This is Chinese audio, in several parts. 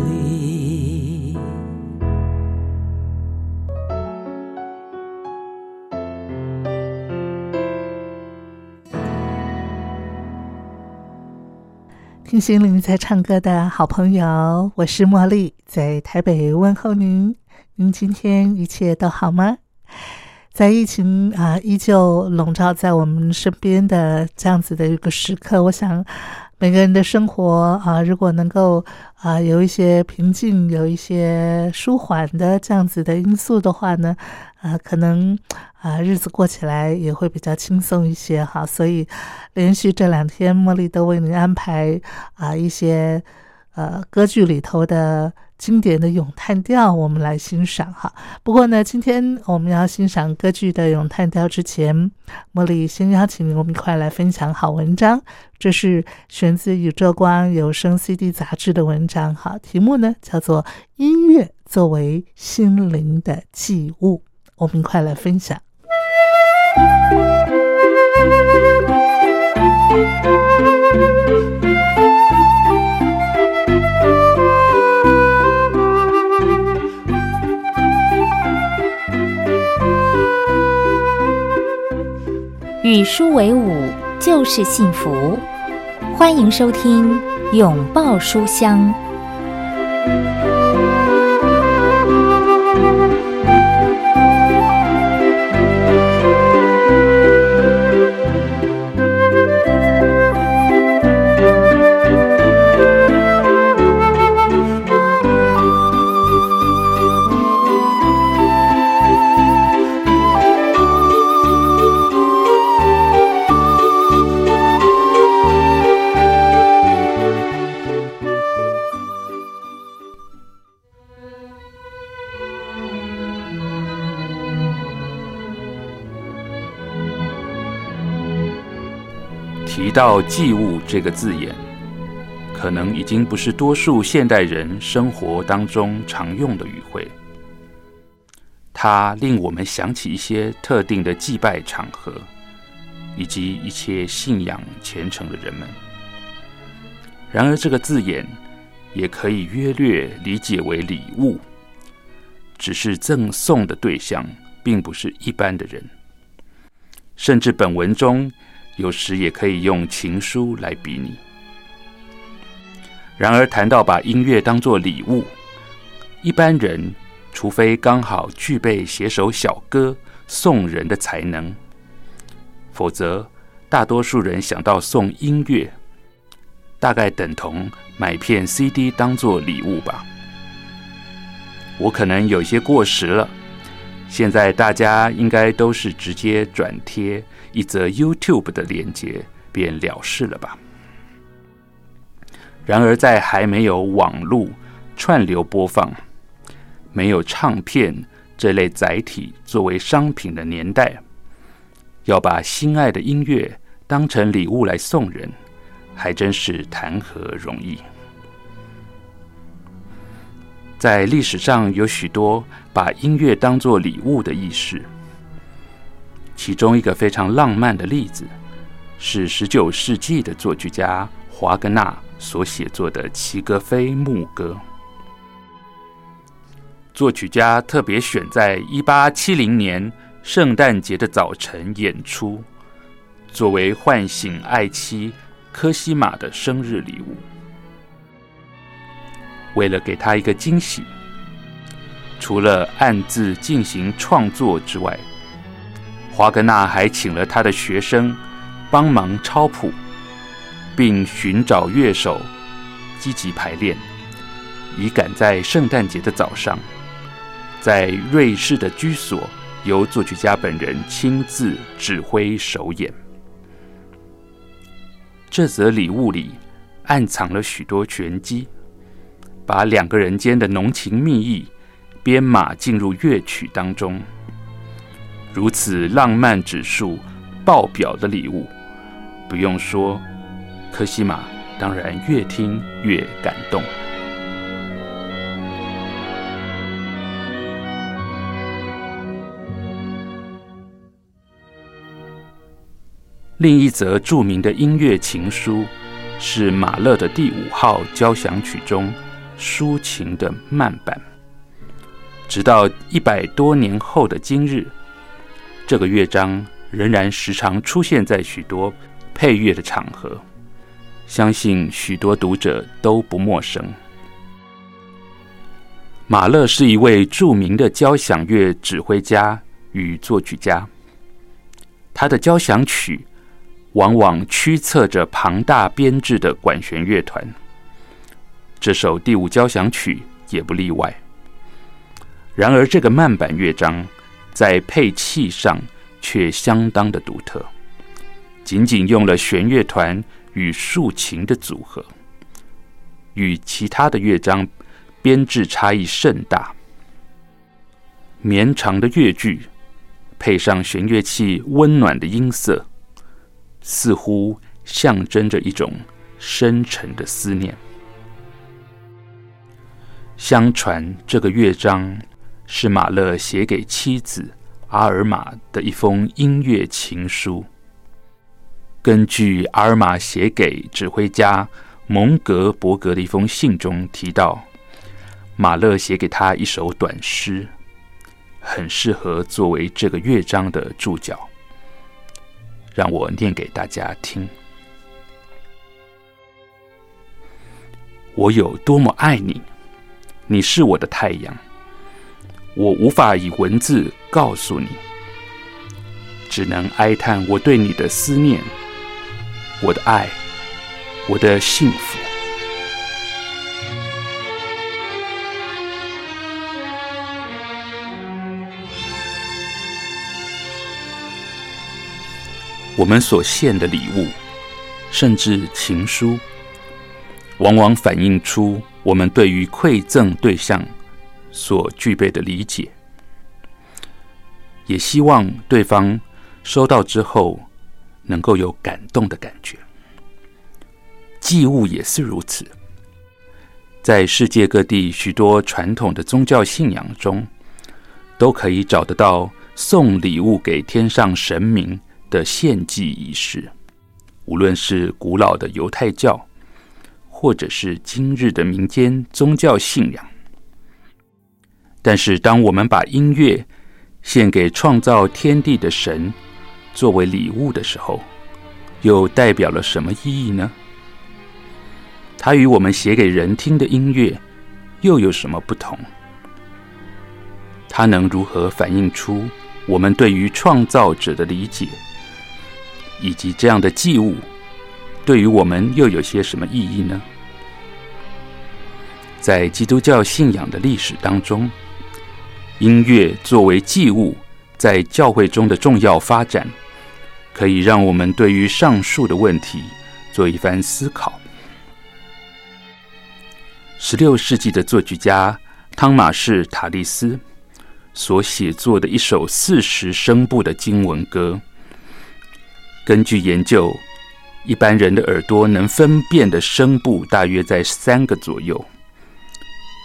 离。听心灵在唱歌的好朋友，我是茉莉，在台北问候您。您今天一切都好吗？在疫情依旧笼罩在我们身边的这样子的一个时刻，我想每个人的生活如果能够有一些平静，有一些舒缓的这样子的因素的话呢，可能日子过起来也会比较轻松一些哈。所以连续这两天，茉莉都为您安排一些歌剧里头的经典的咏叹调，我们来欣赏哈。不过呢，今天我们要欣赏歌剧的咏叹调之前，茉莉先邀请我们一块来分享好文章。这是选自《宇宙光有声 CD 杂志》的文章哈，题目呢叫做《音乐作为心灵的祭物》，我们一块来分享。与书为伍就是幸福，欢迎收听拥抱书香。提到祭物这个字眼，可能已经不是多数现代人生活当中常用的语汇，它令我们想起一些特定的祭拜场合，以及一些信仰虔诚的人们。然而这个字眼也可以约略理解为礼物，只是赠送的对象并不是一般的人，甚至本文中有时也可以用情书来比拟。然而谈到把音乐当作礼物，一般人除非刚好具备写首小歌送人的才能，否则大多数人想到送音乐，大概等同买片 CD 当作礼物吧。我可能有些过时了，现在大家应该都是直接转贴一则 YouTube 的连结便了事了吧。然而在还没有网路串流播放，没有唱片这类载体作为商品的年代，要把心爱的音乐当成礼物来送人，还真是谈何容易。在历史上有许多把音乐当作礼物的意识，其中一个非常浪漫的例子是19世纪的作曲家华格纳所写作的《齐格菲牧歌》。作曲家特别选在1870年圣诞节的早晨演出，作为唤醒爱妻科西玛的生日礼物。为了给他一个惊喜，除了暗自进行创作之外，华格纳还请了他的学生帮忙抄谱，并寻找乐手，积极排练，以赶在圣诞节的早上，在瑞士的居所由作曲家本人亲自指挥首演。这则礼物里暗藏了许多玄机，把两个人间的浓情蜜意编码进入乐曲当中。如此浪漫指数爆表的礼物，不用说，科西玛当然越听越感动。另一则著名的音乐情书是马勒的第5号交响曲中抒情的慢版。直到100多年后的今日，这个乐章仍然时常出现在许多配乐的场合，相信许多读者都不陌生。马勒是一位著名的交响乐指挥家与作曲家，他的交响曲往往驱策着庞大编制的管弦乐团，这首第5交响曲也不例外。然而这个慢板乐章在配器上却相当的独特，仅仅用了弦乐团与竖琴的组合，与其他的乐章编制差异甚大。绵长的乐句配上弦乐器温暖的音色，似乎象征着一种深沉的思念。相传这个乐章是马勒写给妻子阿尔玛的一封音乐情书。根据阿尔玛写给指挥家蒙格伯格的一封信中提到，马勒写给他一首短诗，很适合作为这个乐章的注脚。让我念给大家听。我有多么爱你，你是我的太阳，我无法以文字告诉你，只能哀叹我对你的思念，我的爱，我的幸福。我们所献的礼物，甚至情书，往往反映出我们对于馈赠对象所具备的理解，也希望对方收到之后能够有感动的感觉。祭物也是如此，在世界各地许多传统的宗教信仰中，都可以找得到送礼物给天上神明的献祭仪式，无论是古老的犹太教，或者是今日的民间宗教信仰。但是当我们把音乐献给创造天地的神作为礼物的时候，又代表了什么意义呢？它与我们写给人听的音乐又有什么不同？它能如何反映出我们对于创造者的理解，以及这样的祭物对于我们又有些什么意义呢？在基督教信仰的历史当中，音乐作为祭物在教会中的重要发展，可以让我们对于上述的问题做一番思考。16世纪的作曲家汤马士·塔利斯所写作的一首40声部的经文歌，根据研究，一般人的耳朵能分辨的声部大约在3个左右。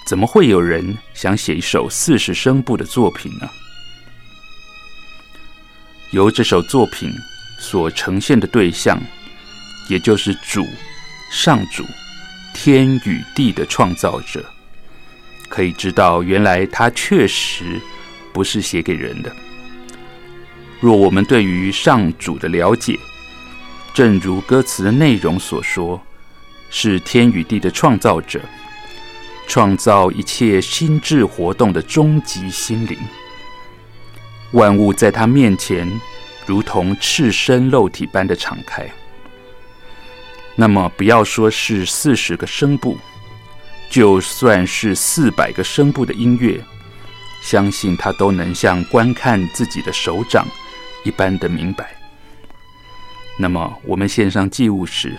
怎么会有人想写一首40声部的作品呢？由这首作品所呈现的对象，也就是主、上主、天与地的创造者，可以知道原来他确实不是写给人的。若我们对于上主的了解，正如歌词的内容所说，是天与地的创造者，创造一切心智活动的终极心灵。万物在他面前如同赤身肉体般的敞开。那么不要说是40个声部，就算是400个声部的音乐，相信他都能像观看自己的手掌一般的明白。那么我们献上祭物时，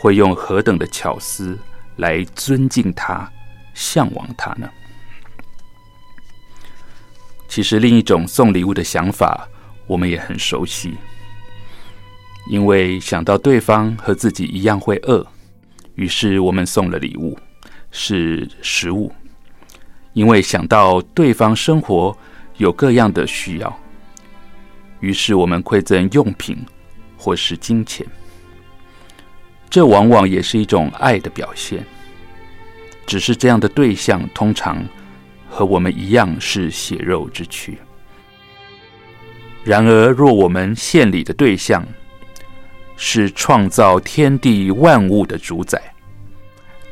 会用何等的巧思来尊敬他、向往他呢？其实另一种送礼物的想法我们也很熟悉，因为想到对方和自己一样会饿，于是我们送了礼物，是食物，因为想到对方生活有各样的需要，于是我们馈赠用品或是金钱。这往往也是一种爱的表现，只是这样的对象通常和我们一样是血肉之躯。然而若我们献礼的对象是创造天地万物的主宰，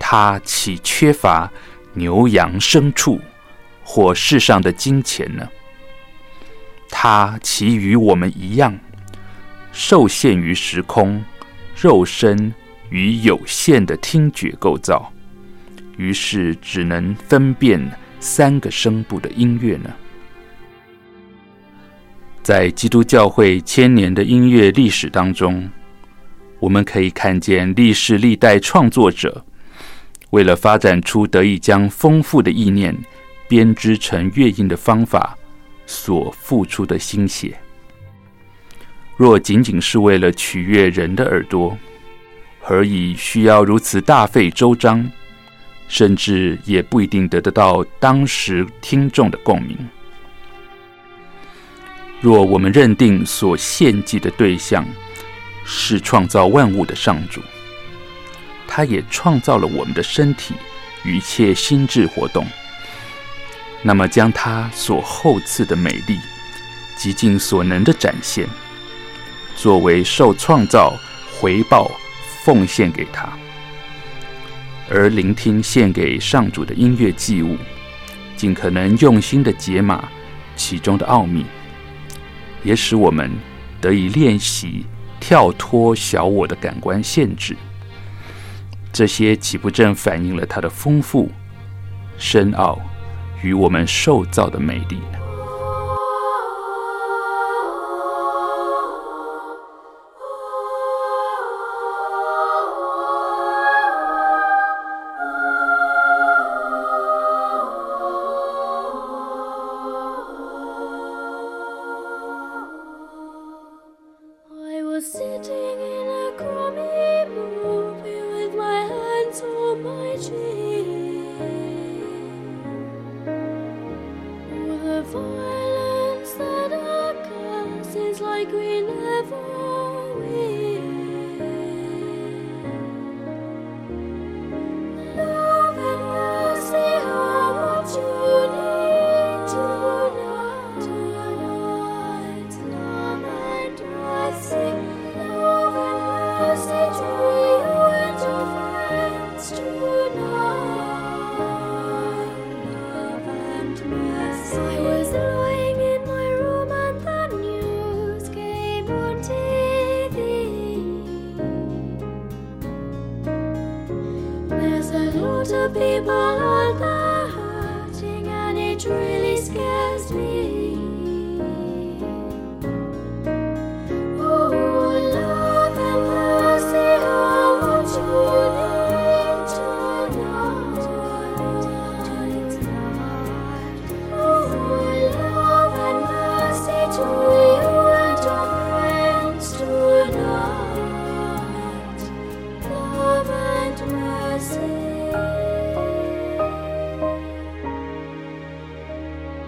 他岂缺乏牛羊牲畜或世上的金钱呢？他岂与我们一样受限于时空、肉身与有限的听觉构造，于是只能分辨3个声部的音乐呢？在基督教会1000年的音乐历史当中，我们可以看见历世历代创作者为了发展出得以将丰富的意念编织成乐音的方法所付出的心血。若仅仅是为了取悦人的耳朵，何以需要如此大费周章，甚至也不一定得到当时听众的共鸣。若我们认定所献祭的对象是创造万物的上主，他也创造了我们的身体与一切心智活动，那么将他所厚赐的美丽极尽所能的展现，作为受创造回报奉献给他。而聆听献给上主的音乐祭物，尽可能用心地解码其中的奥秘，也使我们得以练习跳脱小我的感官限制。这些岂不正反映了它的丰富、深奥与我们受造的美丽呢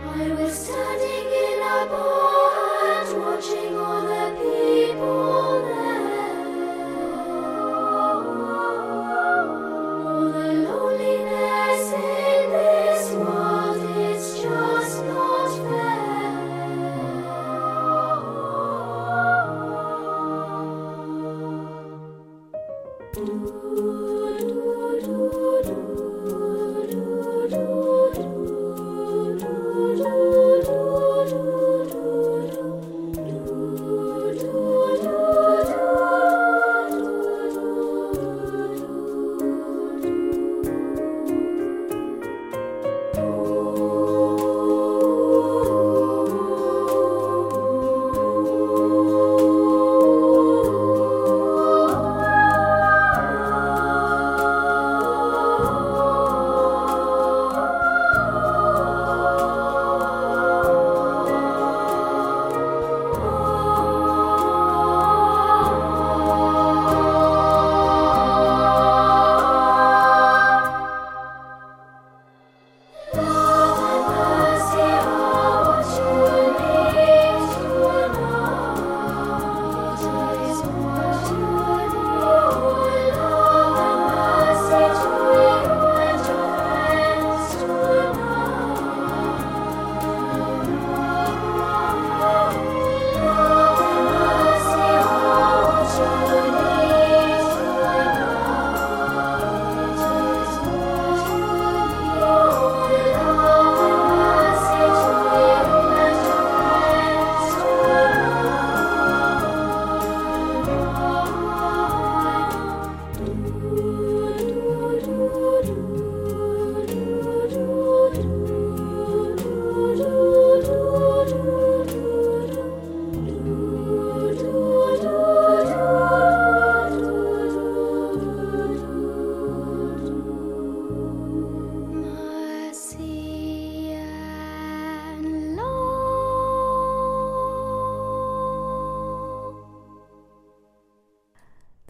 ？I will study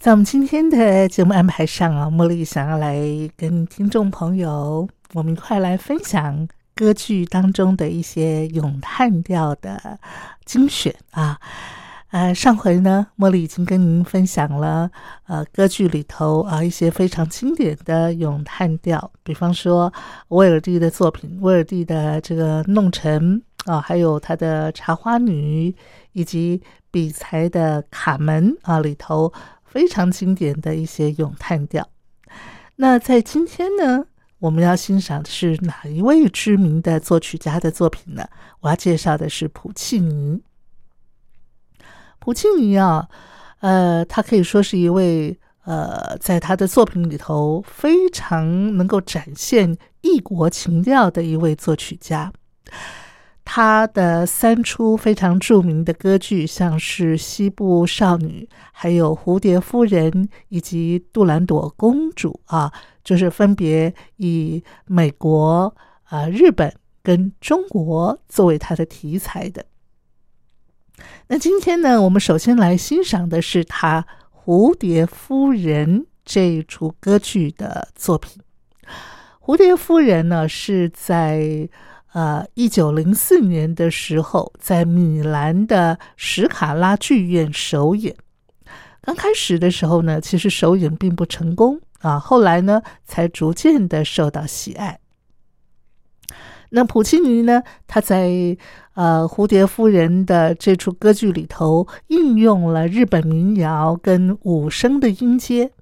在我们今天的节目安排上啊，茉莉想要来跟听众朋友，我们快来分享歌剧当中的一些咏叹调的精选啊。上回呢，茉莉已经跟您分享了歌剧里头一些非常经典的咏叹调，比方说威尔第的作品，威尔第的这个弄臣还有他的茶花女，以及比才的卡门里头非常经典的一些咏叹调。那在今天呢，我们要欣赏的是哪一位知名的作曲家的作品呢？我要介绍的是普契尼。普契尼他可以说是一位在他的作品里头非常能够展现异国情调的一位作曲家。他的三出非常著名的歌剧，像是《西部少女》、还有《蝴蝶夫人》以及《杜兰朵公主》就是分别以美国、日本跟中国作为他的题材的。那今天呢，我们首先来欣赏的是他《蝴蝶夫人》这一出歌剧的作品。《蝴蝶夫人》呢，是在1904年的时候在米兰的史卡拉剧院首演。刚开始的时候呢，其实首演并不成功后来呢才逐渐的受到喜爱。那普契尼呢，他在蝴蝶夫人的这出歌剧里头应用了日本民谣跟五声的音阶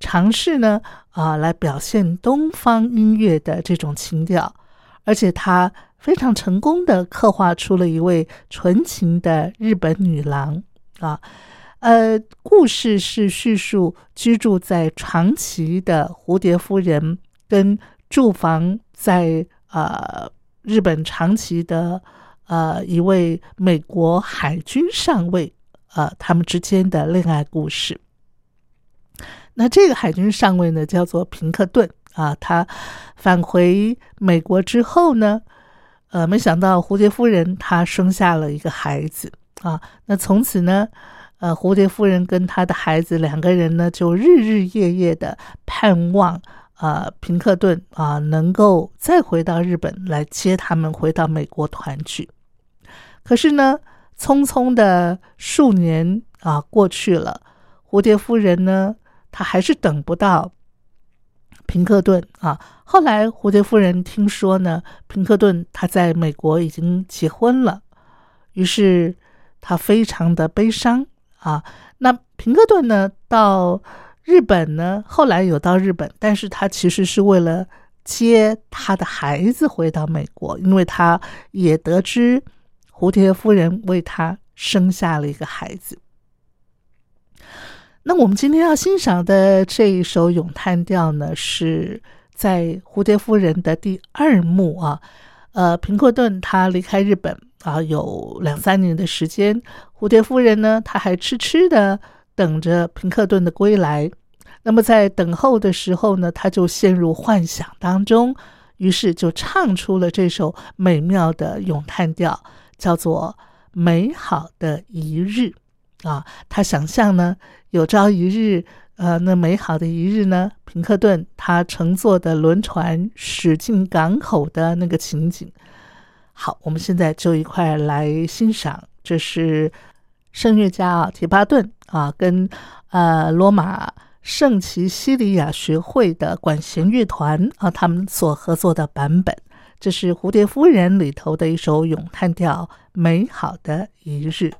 尝试呢来表现东方音乐的这种情调，而且他非常成功的刻画出了一位纯情的日本女郎故事是叙述居住在长崎的蝴蝶夫人跟驻防在日本长崎的一位美国海军上尉他们之间的恋爱故事。那这个海军上尉呢叫做平克顿他返回美国之后呢没想到蝴蝶夫人她生下了一个孩子那从此呢蝴蝶夫人跟她的孩子两个人呢就日日夜夜的盼望平克顿能够再回到日本来接他们回到美国团聚。可是呢，匆匆的数年过去了，蝴蝶夫人呢，她还是等不到平克顿后来蝴蝶夫人听说呢，平克顿他在美国已经结婚了，于是她非常的悲伤那平克顿呢，到日本呢，后来有到日本，但是他其实是为了接他的孩子回到美国，因为他也得知蝴蝶夫人为他生下了一个孩子。那我们今天要欣赏的这一首咏叹调呢，是在蝴蝶夫人的第二幕平克顿他离开日本有2-3年的时间，蝴蝶夫人呢，他还痴痴的等着平克顿的归来。那么在等候的时候呢，他就陷入幻想当中，于是就唱出了这首美妙的咏叹调，叫做《美好的一日》他想象呢，有朝一日那美好的一日呢，平克顿他乘坐的轮船驶进港口的那个情景。好，我们现在就一块来欣赏，这是声乐家提巴顿跟罗马圣齐西里亚学会的管弦乐团他们所合作的版本。这是《蝴蝶夫人》里头的一首咏叹调《美好的一日》。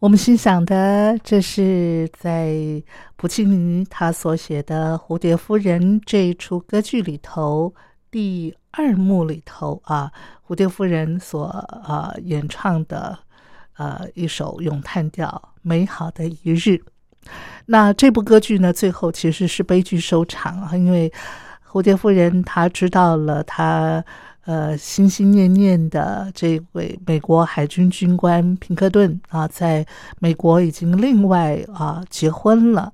我们欣赏的，这是在普契尼他所写的《蝴蝶夫人》这一出歌剧里头第二幕里头蝴蝶夫人所演唱的一首咏叹调《美好的一日》。那这部歌剧呢，最后其实是悲剧收场，因为蝴蝶夫人她知道了她心心念念的这位美国海军军官平克顿在美国已经另外结婚了。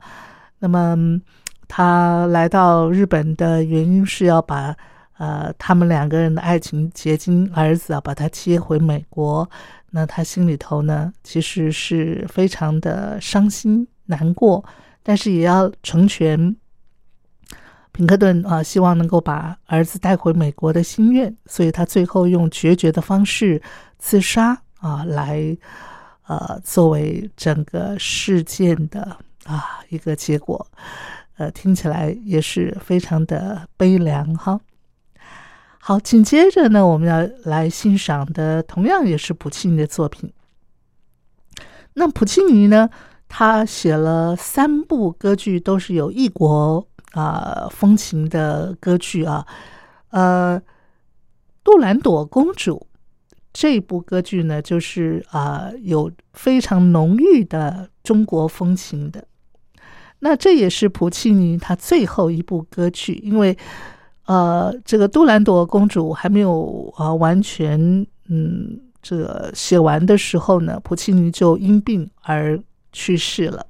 那么他来到日本的原因是要把他们两个人的爱情结晶儿子把他接回美国。那他心里头呢其实是非常的伤心难过，但是也要成全平克顿希望能够把儿子带回美国的心愿，所以他最后用决绝的方式自杀来作为整个事件的一个结果。听起来也是非常的悲凉哈。好，紧接着呢，我们要来欣赏的同样也是普契尼的作品。那普契尼呢，他写了三部歌剧，都是有异国风情的歌剧杜兰朵公主这部歌剧呢，就是有非常浓郁的中国风情的。那这也是普契尼他最后一部歌剧，因为这个杜兰朵公主还没有完全这写完的时候呢，普契尼就因病而去世了。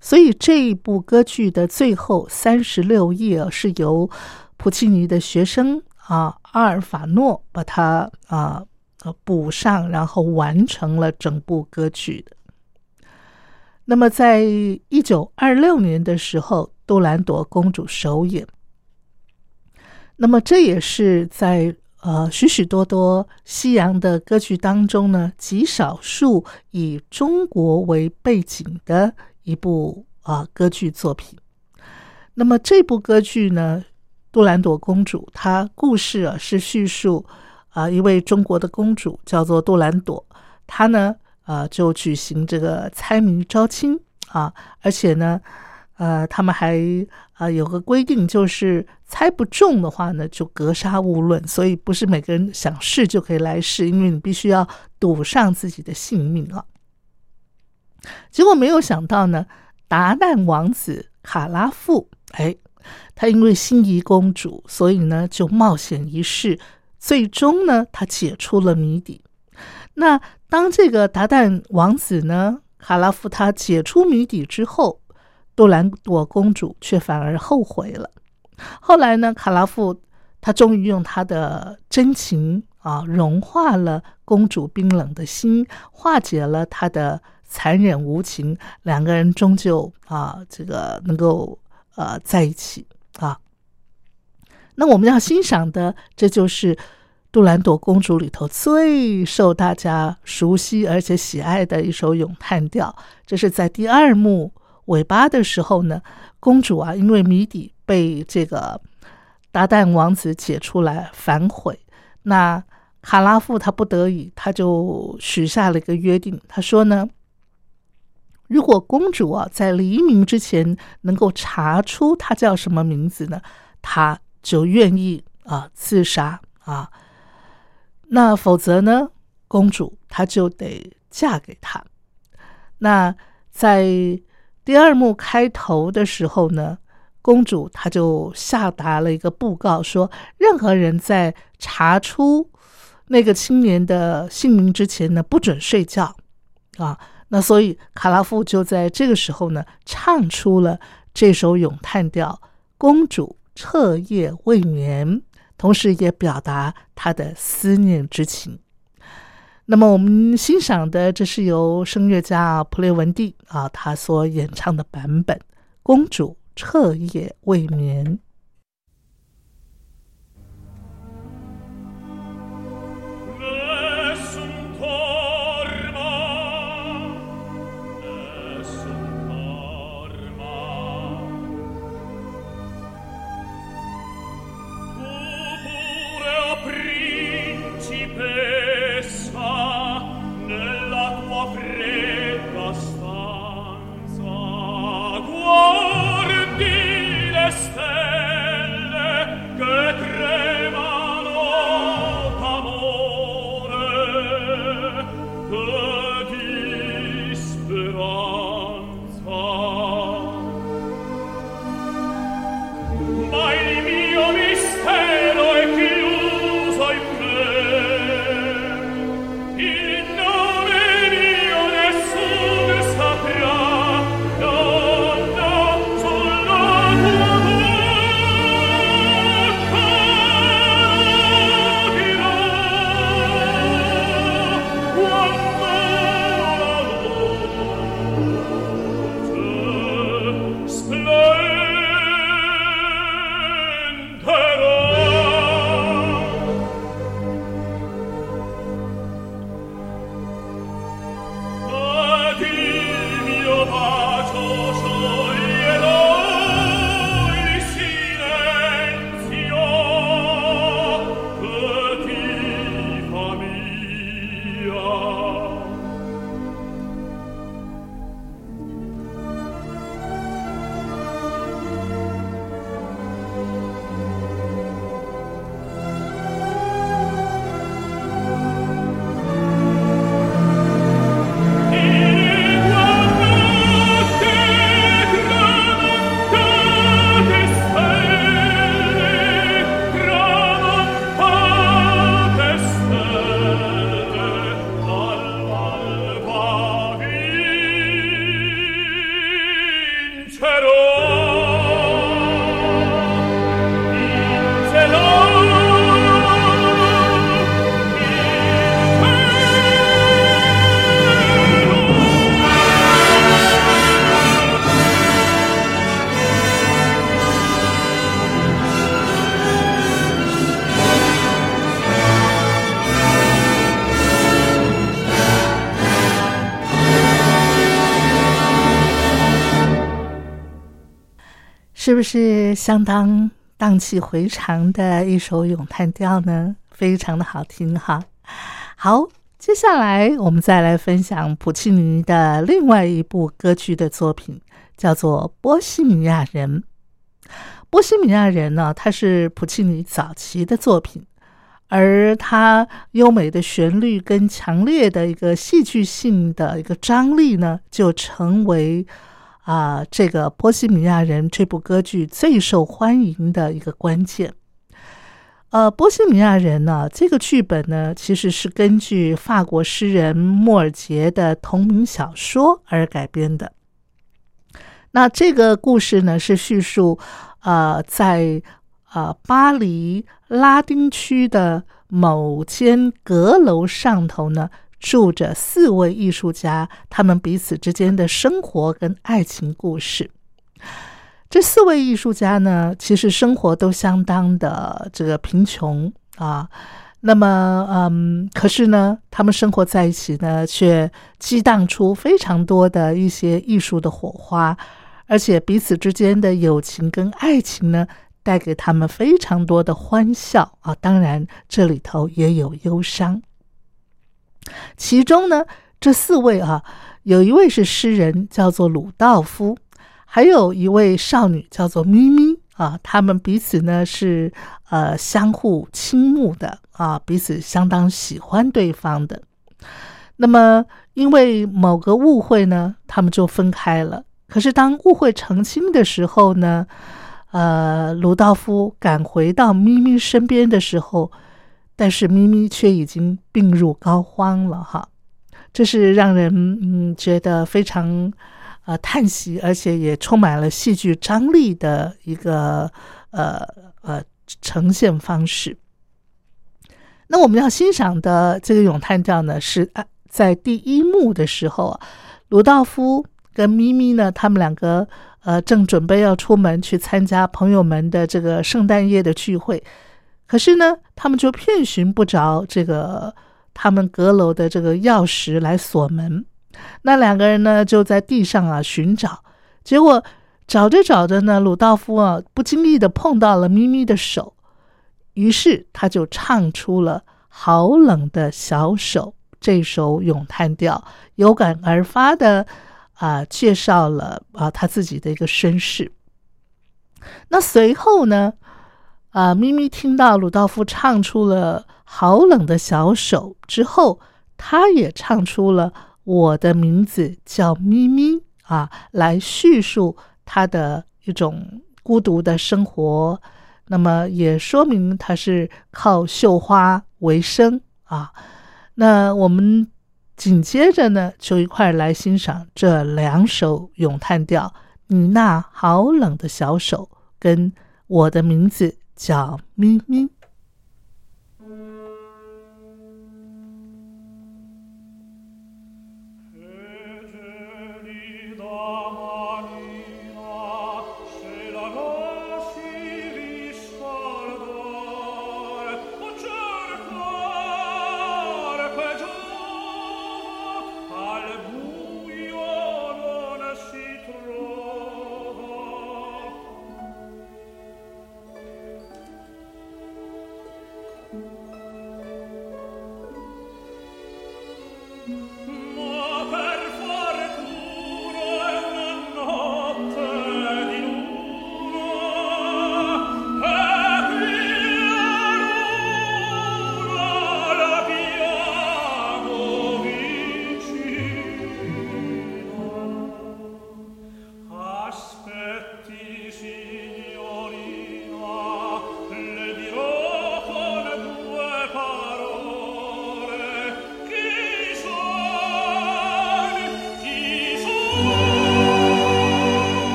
所以这一部歌剧的最后36页是由普契尼的学生阿尔法诺把它补上，然后完成了整部歌剧的。那么在1926年的时候，杜兰朵公主首演。那么这也是在许许多多西洋的歌剧当中呢，极少数以中国为背景的一部歌剧作品。那么这部歌剧呢，杜兰朵公主，她故事是叙述一位中国的公主叫做杜兰朵，她呢就举行这个猜谜招亲而且呢他们还有个规定，就是猜不中的话呢就格杀勿论，所以不是每个人想试就可以来试，因为你必须要赌上自己的性命了。结果没有想到呢，达旦王子卡拉富他因为心仪公主，所以呢就冒险一试，最终呢他解出了谜底。那当这个达旦王子呢卡拉富他解出谜底之后，杜兰朵公主却反而后悔了。后来呢，卡拉富他终于用他的真情融化了公主冰冷的心，化解了他的残忍无情，两个人终究能够在一起那我们要欣赏的，这就是杜兰朵公主里头最受大家熟悉而且喜爱的一首咏叹调。这是在第二幕尾巴的时候呢，公主因为谜底被这个达旦王子解出来反悔，那卡拉富他不得已，他就许下了一个约定，他说呢，如果公主在黎明之前能够查出她叫什么名字呢，她就愿意自杀那否则呢，公主她就得嫁给他。那在第二幕开头的时候呢，公主她就下达了一个布告，说任何人在查出那个青年的姓名之前呢，不准睡觉那所以卡拉富就在这个时候呢，唱出了这首咏叹调《公主彻夜未眠》，同时也表达她的思念之情。那么我们欣赏的，这是由声乐家普列文蒂他所演唱的版本《公主彻夜未眠》。Stanza guardi le stelle 是不是相当荡气回肠的一首咏叹调呢？非常的好听哈。好，接下来我们再来分享普契尼的另外一部歌剧的作品，叫做《波西米亚人》。波西米亚人呢，它是普契尼早期的作品，而它优美的旋律跟强烈的一个戏剧性的一个张力呢，就成为这个《波西米亚人》这部歌剧最受欢迎的一个关键。波西米亚人呢，这个剧本呢，其实是根据法国诗人莫尔杰的同名小说而改编的。那这个故事呢，是叙述在巴黎拉丁区的某间阁楼上头呢，住着4位艺术家，他们彼此之间的生活跟爱情故事。这4位艺术家呢，其实生活都相当的这个贫穷啊。那么，可是呢，他们生活在一起呢，却激荡出非常多的一些艺术的火花，而且彼此之间的友情跟爱情呢，带给他们非常多的欢笑啊。当然，这里头也有忧伤。其中呢，这4位有一位是诗人，叫做鲁道夫。还有一位少女叫做咪咪他们彼此呢是相互倾慕的彼此相当喜欢对方的。那么因为某个误会呢，他们就分开了。可是当误会澄清的时候呢，鲁道夫赶回到咪咪身边的时候，但是咪咪却已经病入膏肓了哈。这是让人觉得非常叹息，而且也充满了戏剧张力的一个呈现方式。那我们要欣赏的这个咏叹调呢，是在第一幕的时候鲁道夫跟咪咪呢，他们两个正准备要出门去参加朋友们的这个圣诞夜的聚会，可是呢，他们就遍寻不着这个他们阁楼的这个钥匙来锁门。那两个人呢就在地上寻找，结果找着找着呢，鲁道夫不经意的碰到了咪咪的手，于是他就唱出了《好冷的小手》这首咏叹调，有感而发的介绍了他自己的一个身世。那随后呢，咪咪听到鲁道夫唱出了《好冷的小手》之后，他也唱出了《我的名字叫咪咪》来叙述他的一种孤独的生活，那么也说明他是靠绣花为生那我们紧接着呢，就一块来欣赏这2首咏叹调，你那好冷的小手跟我的名字叫咪咪。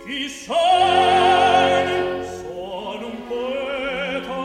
Chi sono un poeta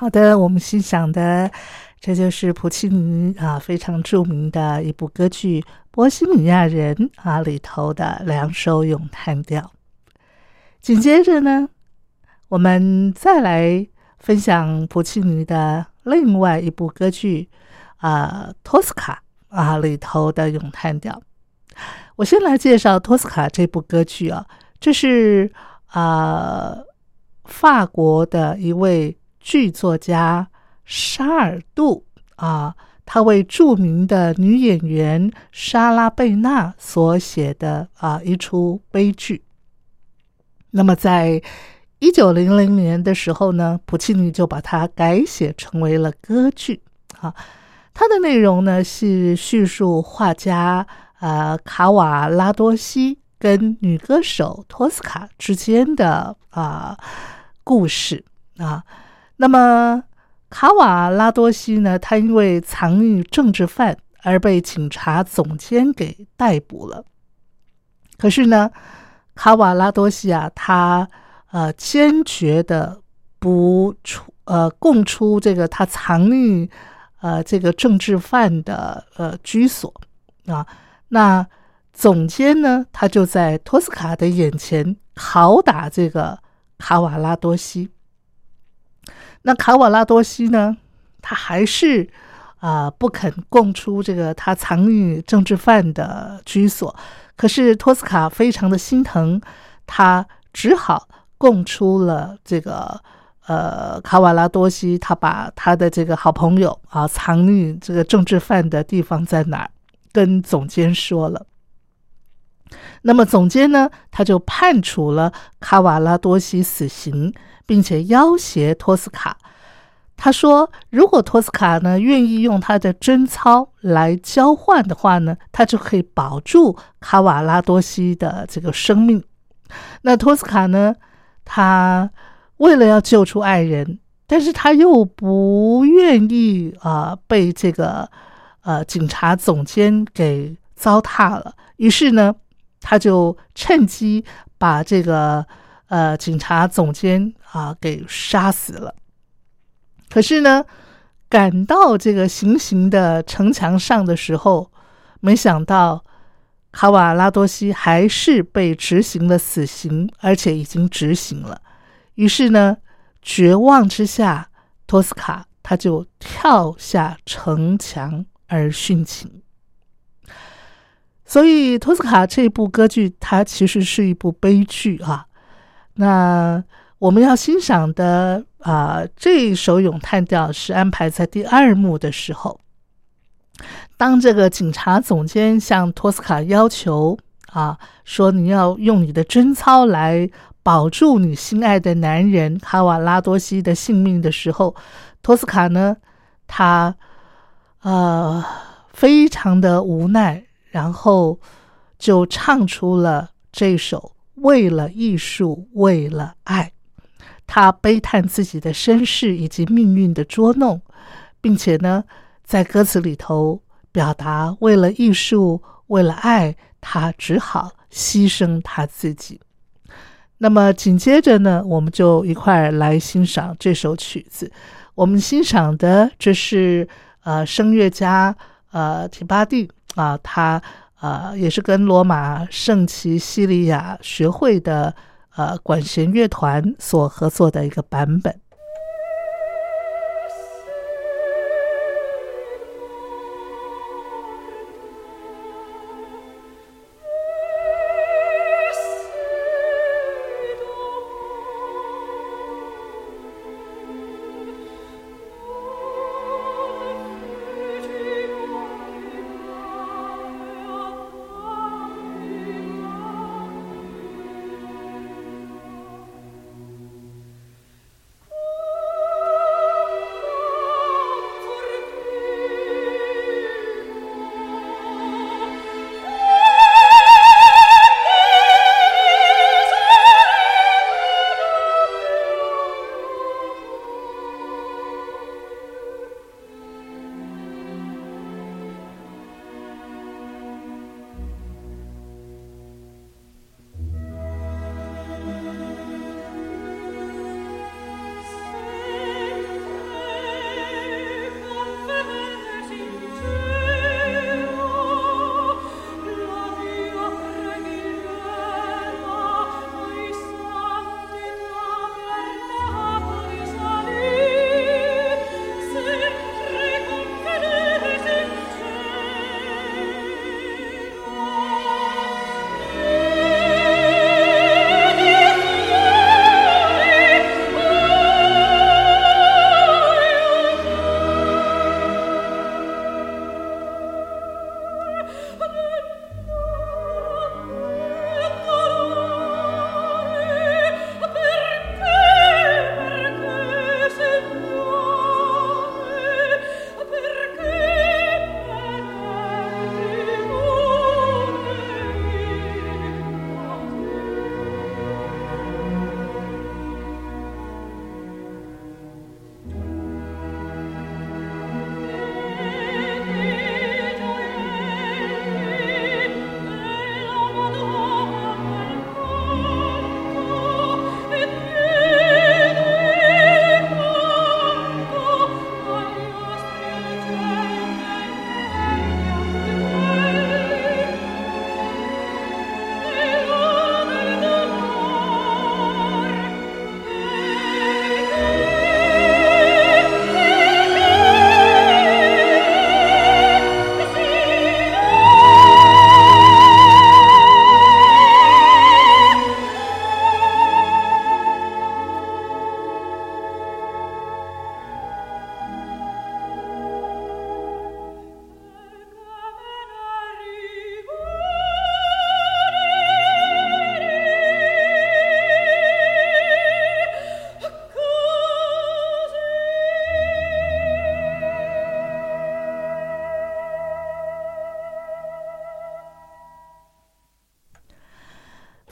好的，我们欣赏的这就是普契尼非常著名的一部歌剧《波西米亚人》里头的两首咏叹调。紧接着呢，我们再来分享普契尼的另外一部歌剧《托斯卡》里头的咏叹调。我先来介绍《托斯卡》这部歌剧啊，这是法国的一位剧作家沙尔杜他为著名的女演员莎拉贝纳所写的一出悲剧。那么在1900年的时候呢，普契尼就把它改写成为了歌剧它的内容呢是叙述画家卡瓦拉多西跟女歌手托斯卡之间的故事那么卡瓦拉多西呢，他因为藏匿政治犯而被警察总监给逮捕了。可是呢，卡瓦拉多西他坚决的不供出这个他藏匿这个政治犯的居所那总监呢，他就在托斯卡的眼前拷打这个卡瓦拉多西。那卡瓦拉多西呢，他还是不肯供出这个他藏匿政治犯的居所，可是托斯卡非常的心疼，他只好供出了这个卡瓦拉多西，他把他的这个好朋友藏匿这个政治犯的地方在哪儿跟总监说了。那么总监呢，他就判处了卡瓦拉多西死刑，并且要挟托斯卡。他说如果托斯卡呢愿意用他的贞操来交换的话呢，他就可以保住卡瓦拉多西的这个生命。那托斯卡呢，他为了要救出爱人，但是他又不愿意被这个警察总监给糟蹋了，于是呢他就趁机把这个警察总监给杀死了。可是呢，赶到这个行刑的城墙上的时候，没想到卡瓦拉多西还是被执行了死刑，而且已经执行了。于是呢，绝望之下，托斯卡他就跳下城墙而殉情。所以托斯卡这部歌剧它其实是一部悲剧那我们要欣赏的这首咏叹调是安排在第二幕的时候，当这个警察总监向托斯卡要求说你要用你的贞操来保住你心爱的男人卡瓦拉多西的性命的时候，托斯卡呢他非常的无奈，然后就唱出了这首《为了艺术，为了爱》。他悲叹自己的身世以及命运的捉弄，并且呢，在歌词里头表达为了艺术，为了爱，他只好牺牲他自己。那么紧接着呢，我们就一块来欣赏这首曲子。我们欣赏的这是声乐家提巴蒂他也是跟罗马圣齐西里亚学会的管弦乐团所合作的一个版本。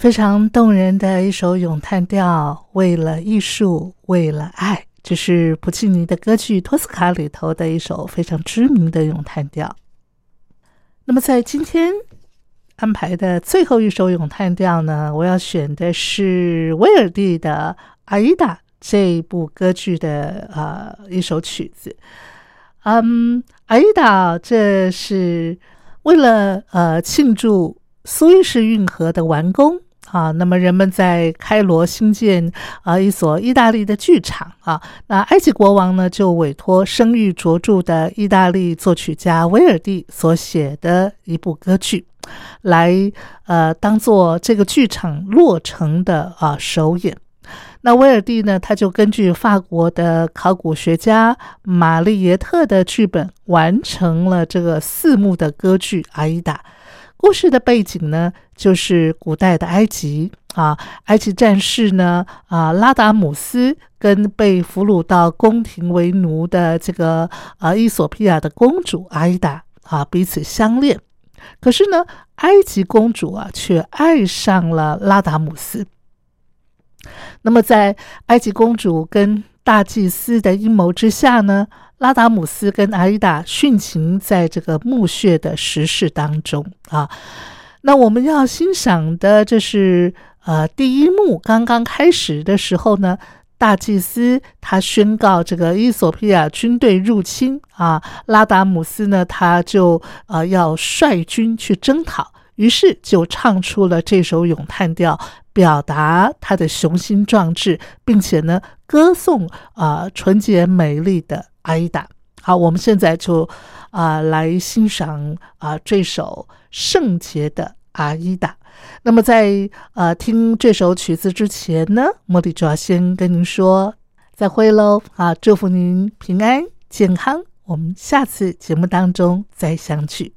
非常动人的一首咏叹调，为了艺术，为了爱，这是普契尼的歌剧《托斯卡》里头的一首非常知名的咏叹调。那么在今天安排的最后一首咏叹调呢，我要选的是威尔第的《阿依达》这一部歌剧的一首曲子。阿依达这是为了庆祝苏伊士运河的完工那么人们在开罗兴建一所意大利的剧场那埃及国王呢就委托声誉卓著的意大利作曲家威尔第所写的一部歌剧，来当做这个剧场落成的首演。那威尔第呢，他就根据法国的考古学家玛丽耶特的剧本，完成了这个四幕的歌剧《阿依达》。故事的背景呢，就是古代的埃及埃及战士呢拉达姆斯跟被俘虏到宫廷为奴的这个伊索比亚的公主阿依达彼此相恋。可是呢，埃及公主却爱上了拉达姆斯。那么在埃及公主跟大祭司的阴谋之下呢，拉达姆斯跟阿依达殉情在这个墓穴的石室当中那我们要欣赏的这是第一幕刚刚开始的时候呢，大祭司他宣告这个伊索比亚军队入侵拉达姆斯呢他就要率军去征讨，于是就唱出了这首咏叹调，表达他的雄心壮志，并且呢歌颂纯洁美丽的阿依达。好，我们现在就来欣赏这首圣洁的阿依达。那么在听这首曲子之前呢，茉莉就要先跟您说再会喽祝福您平安健康，我们下次节目当中再相聚。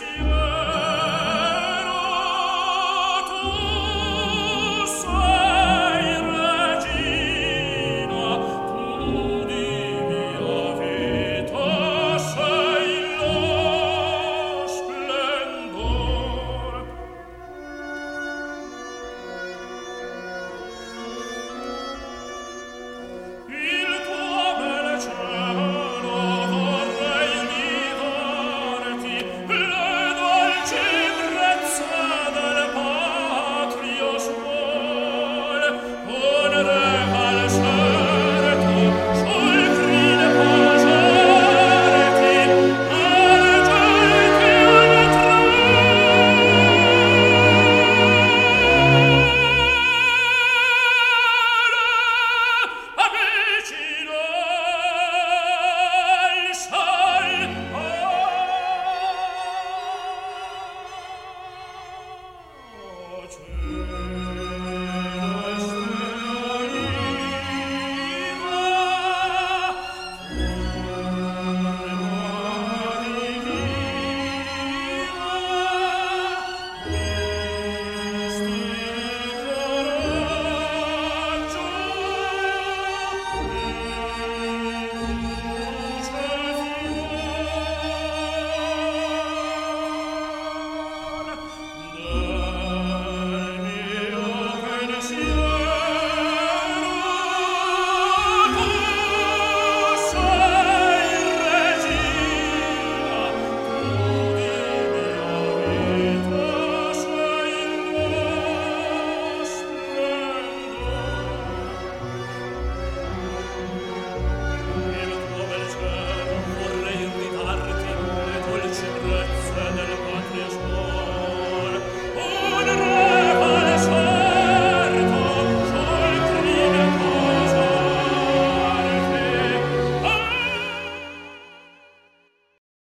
She